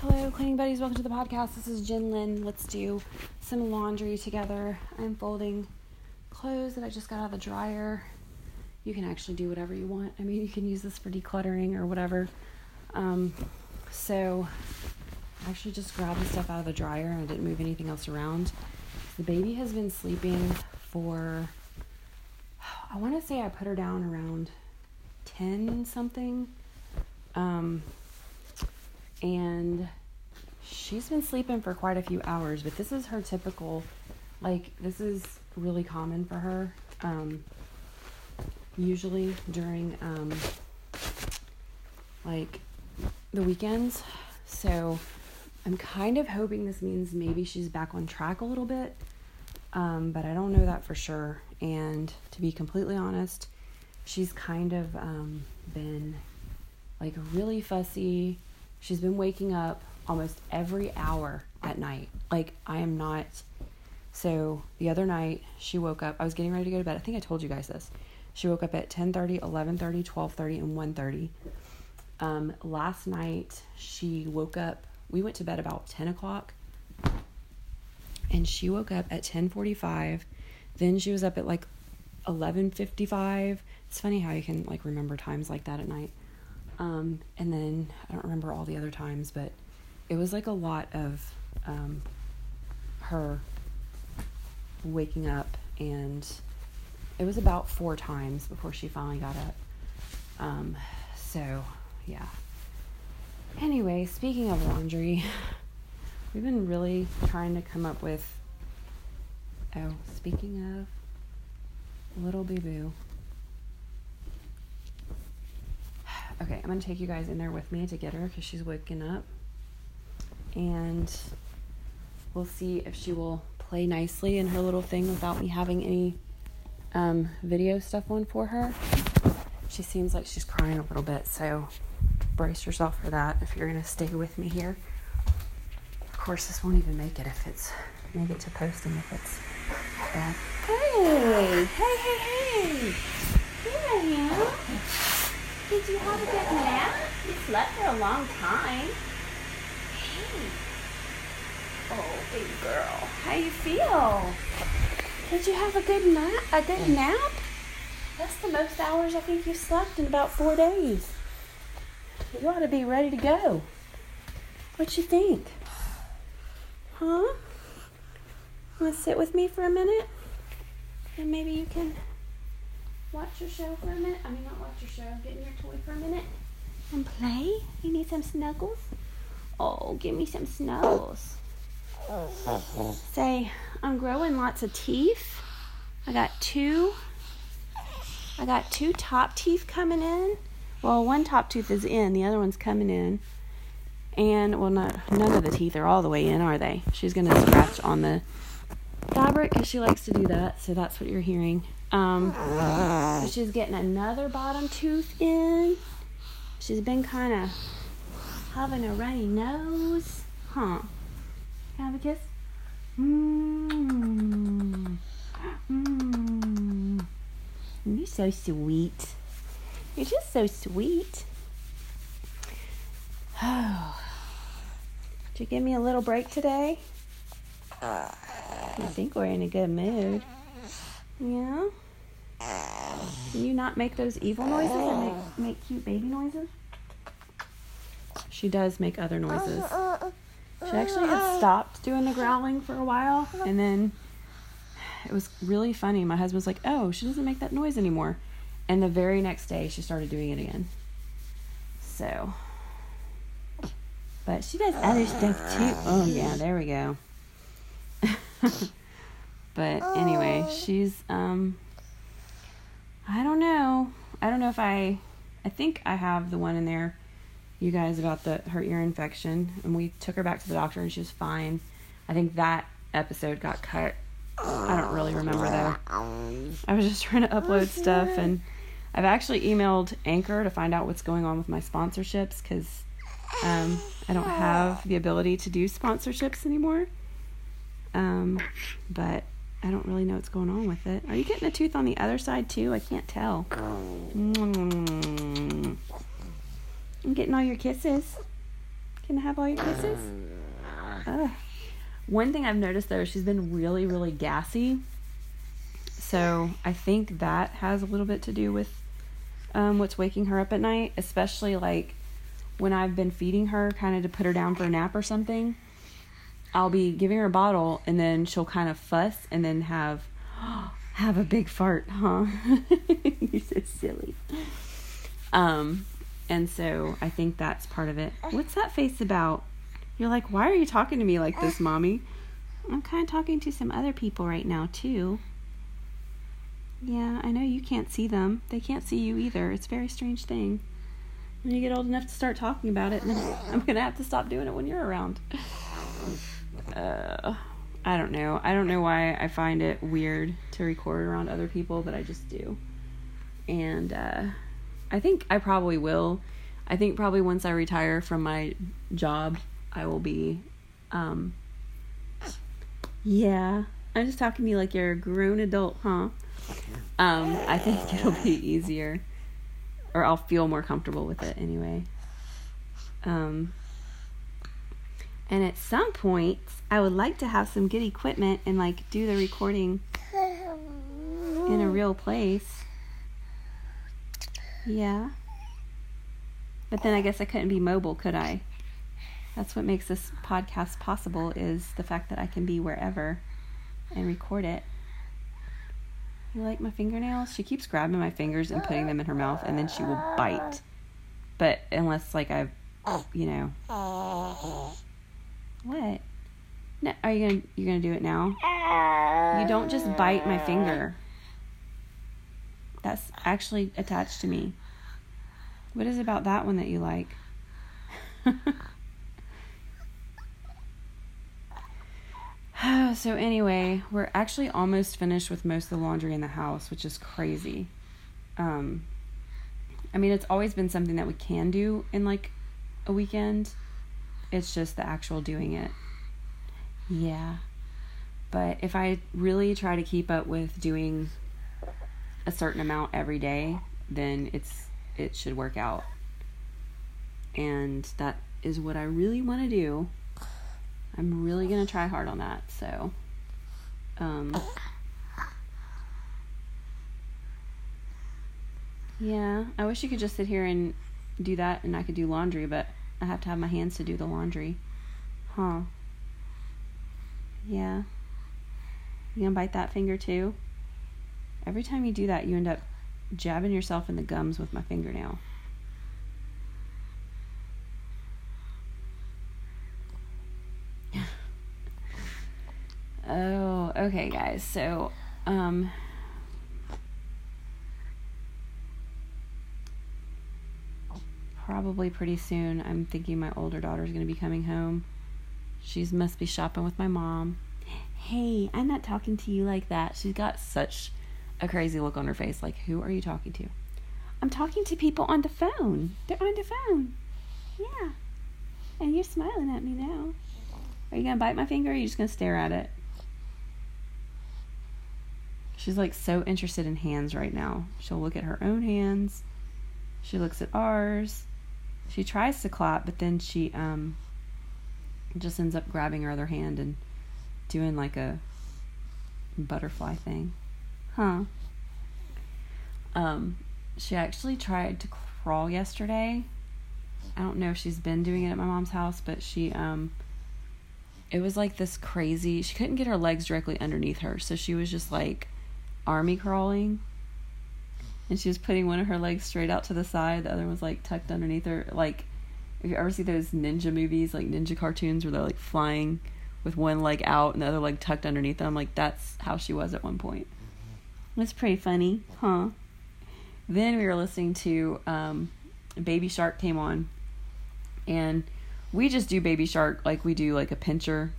Hello, cleaning buddies. Welcome to the podcast. This is Jen Lynn. Let's do some laundry together. I'm folding clothes that I just got out of the dryer. You can actually do whatever you want. I mean, you can use this for decluttering or whatever. So I actually just grabbed the stuff out of the dryer. I didn't move anything else around. The baby has been sleeping for, I want to say I put her down around 10 something. And she's been sleeping for quite a few hours, but this is her typical, this is really common for her. Usually during, the weekends. So I'm kind of hoping this means maybe she's back on track a little bit. But I don't know that for sure. And to be completely honest, she's kind of, been really fussy. She's been waking up almost every hour at night. So the other night she woke up, I was getting ready to go to bed. I think I told you guys this. She woke up at 10:30, 11:30, 12:30, and 1:30. Last night she woke up, we went to bed about 10 o'clock and she woke up at 10:45. Then she was up at 11:55. It's funny how you can remember times like that at night. And then I don't remember all the other times, but it was a lot of, her waking up, and it was about 4 times before she finally got up. So yeah. Anyway, speaking of laundry, we've been really trying to come up with, speaking of little boo-boo. Okay, I'm going to take you guys in there with me to get her because she's waking up. And we'll see if she will play nicely in her little thing without me having any video stuff on for her. She seems like she's crying a little bit, so brace yourself for that if you're going to stay with me here. Of course, this won't even make it if it's, make it to posting if it's bad. Hey. Here I am. Did you have a good nap? You slept for a long time. Hey. Oh, big girl. How you feel? Did you have a good nap? That's the most hours I think you slept in about 4 days. You ought to be ready to go. What you think? Huh? Want to sit with me for a minute? And maybe you can... watch your show for a minute. I mean, not watch your show. Get in your toy for a minute. And play. You need some snuggles? Oh, give me some snuggles. Say, I'm growing lots of teeth. I got two top teeth coming in. Well, one top tooth is in. The other one's coming in. And, none of the teeth are all the way in, are they? She's going to scratch on the fabric because she likes to do that. So that's what you're hearing. So she's getting another bottom tooth in. She's been kind of having a runny nose. Huh. Can I have a kiss? You're so sweet. You're just so sweet. Oh. Did you give me a little break today? I think we're in a good mood. Yeah? Can you not make those evil noises and make cute baby noises? She does make other noises. She actually had stopped doing the growling for a while, and then it was really funny. My husband was like, oh, she doesn't make that noise anymore. And the very next day, she started doing it again. So. But she does other stuff too. Oh, yeah, there we go. But anyway, she's, I don't know if I think I have the one in there, you guys, about her ear infection. And we took her back to the doctor and she was fine. I think that episode got cut. I don't really remember though. I was just trying to upload stuff, and I've actually emailed Anchor to find out what's going on with my sponsorships because I don't have the ability to do sponsorships anymore. But I don't really know what's going on with it. Are you getting a tooth on the other side too? I can't tell. I'm getting all your kisses. Can I have all your kisses? Ugh. One thing I've noticed, though, she's been really, really gassy. So I think that has a little bit to do with what's waking her up at night, especially like when I've been feeding her kind of to put her down for a nap or something. I'll be giving her a bottle, and then she'll kind of fuss and then have a big fart, huh? You're so silly. And so I think that's part of it. What's that face about? You're like, why are you talking to me like this, Mommy? I'm kind of talking to some other people right now, too. Yeah, I know you can't see them. They can't see you either. It's a very strange thing. When you get old enough to start talking about it, then I'm going to have to stop doing it when you're around. I don't know. I don't know why I find it weird to record around other people, but I just do. And I think I probably will. I think probably once I retire from my job, I will be, yeah, I'm just talking to you like you're a grown adult, huh? I think it'll be easier, or I'll feel more comfortable with it anyway. And at some point, I would like to have some good equipment and like do the recording in a real place. Yeah. But then I guess I couldn't be mobile, could I? That's what makes this podcast possible, is the fact that I can be wherever and record it. You like my fingernails? She keeps grabbing my fingers and putting them in her mouth, and then she will bite. But unless, like, I've, you know. What? No, are you gonna do it now? You don't just bite my finger. That's actually attached to me. What is it about that one that you like? So anyway, we're actually almost finished with most of the laundry in the house, which is crazy. I mean, it's always been something that we can do in like a weekend. It's just the actual doing it. Yeah. But if I really try to keep up with doing a certain amount every day, then it should work out. And that is what I really want to do. I'm really going to try hard on that, so. Yeah, I wish you could just sit here and do that and I could do laundry, but I have to have my hands to do the laundry. Huh. Yeah. You going to bite that finger too? Every time you do that, you end up jabbing yourself in the gums with my fingernail. Oh, okay, guys. So, probably pretty soon, I'm thinking my older daughter's going to be coming home. She must be shopping with my mom. Hey, I'm not talking to you like that. She's got such a crazy look on her face. Like, who are you talking to? I'm talking to people on the phone. They're on the phone. Yeah. And you're smiling at me now. Are you going to bite my finger, or are you just going to stare at it? She's like so interested in hands right now. She'll look at her own hands. She looks at ours. She tries to clap, but then she just ends up grabbing her other hand and doing like a butterfly thing. Huh. She actually tried to crawl yesterday. I don't know if she's been doing it at my mom's house, but she it was like this crazy, she couldn't get her legs directly underneath her, so she was just like army crawling, and she was putting one of her legs straight out to the side, the other one was like tucked underneath her. Like, if you ever see those ninja movies, like ninja cartoons, where they're like flying with one leg out and the other leg tucked underneath them, like that's how she was at one point. It's pretty funny, huh? Then we were listening to Baby Shark came on, and we just do Baby Shark like we do like a pincher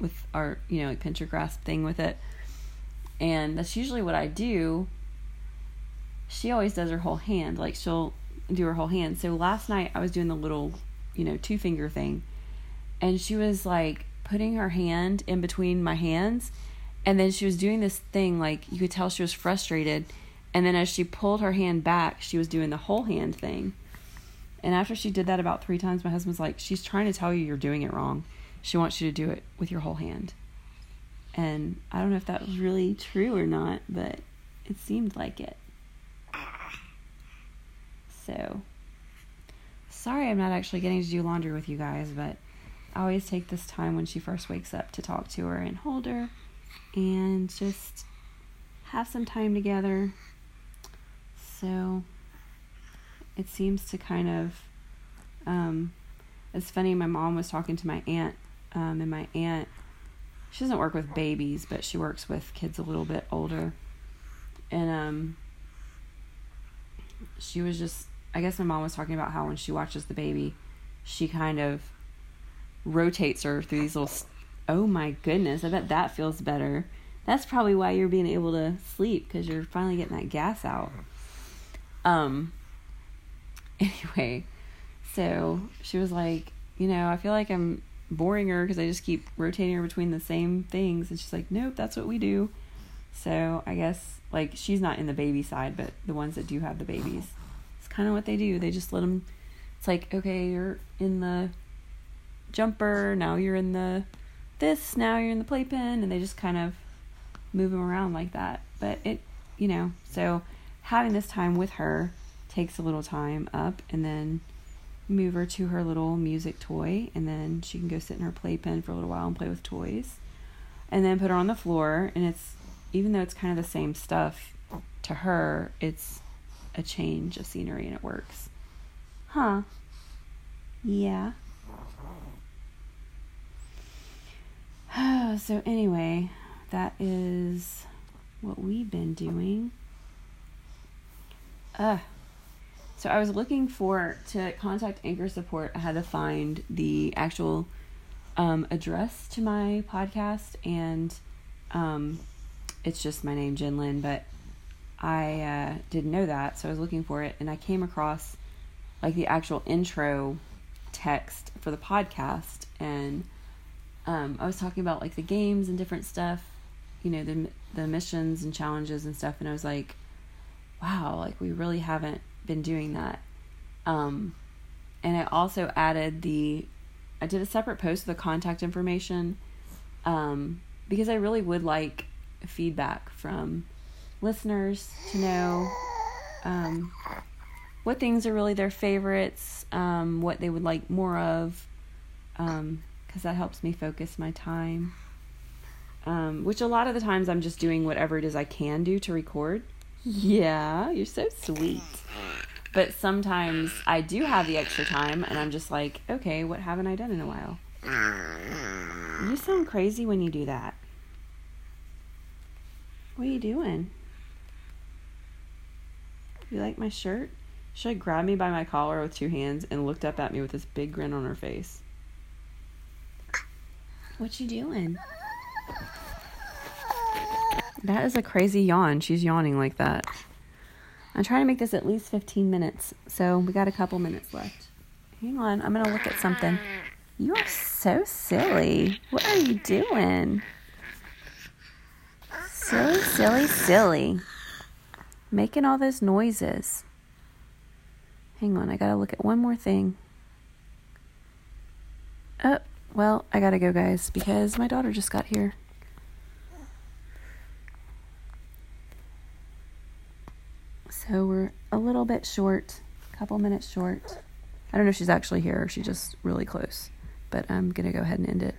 with our, you know, like pincher grasp thing with it. And that's usually what I do. She always does her whole hand. Like, she'll do her whole hand. So last night I was doing the little, you know, two finger thing. And she was like putting her hand in between my hands. And then she was doing this thing, like you could tell she was frustrated. And then as she pulled her hand back, she was doing the whole hand thing. And after she did that about 3 times, my husband's like, she's trying to tell you you're doing it wrong. She wants you to do it with your whole hand. And I don't know if that was really true or not, but it seemed like it. So, sorry I'm not actually getting to do laundry with you guys, but I always take this time when she first wakes up to talk to her and hold her and just have some time together. So it seems to kind of, it's funny, my mom was talking to my aunt, and my aunt, she doesn't work with babies, but she works with kids a little bit older. And she was just, I guess my mom was talking about how when she watches the baby, she kind of rotates her through these little, oh my goodness, I bet that feels better. That's probably why you're being able to sleep, because you're finally getting that gas out. Anyway, so she was like, you know, I feel like I'm boring her because I just keep rotating her between the same things. And she's like, nope, that's what we do. So I guess, like, she's not in the baby side, but the ones that do have the babies, it's kind of what they do. They just let them, it's like, okay, you're in the jumper, now you're in the this, now you're in the playpen, and they just kind of move them around like that. But it, you know, so having this time with her takes a little time up, and then move her to her little music toy, and then she can go sit in her playpen for a little while and play with toys, and then put her on the floor. And it's, even though it's kind of the same stuff to her, it's a change of scenery and it works. Huh. Yeah. So anyway, that is what we've been doing. So I was looking for, to contact Anchor support, I had to find the actual address to my podcast, and it's just my name, Jen Lynn, but I didn't know that, so I was looking for it, and I came across like the actual intro text for the podcast, and I was talking about like the games and different stuff, you know, the missions and challenges and stuff. And I was like, wow, like we really haven't been doing that. And I also added I did a separate post with the contact information, because I really would like feedback from listeners to know, what things are really their favorites, what they would like more of, because that helps me focus my time, which a lot of the times I'm just doing whatever it is I can do to record. Yeah, you're so sweet. But sometimes I do have the extra time, and I'm just like, okay, what haven't I done in a while? You sound crazy when you do that. What are you doing? You like my shirt? She grabbed me by my collar with 2 hands and looked up at me with this big grin on her face. What you doing? That is a crazy yawn. She's yawning like that. I'm trying to make this at least 15 minutes, so we got a couple minutes left. Hang on, I'm going to look at something. You are so silly. What are you doing? Silly, silly, silly. Making all those noises. Hang on, I got to look at one more thing. Oh. Well, I gotta go, guys, because my daughter just got here. So we're a little bit short, a couple minutes short. I don't know if she's actually here or she's just really close, but I'm gonna go ahead and end it.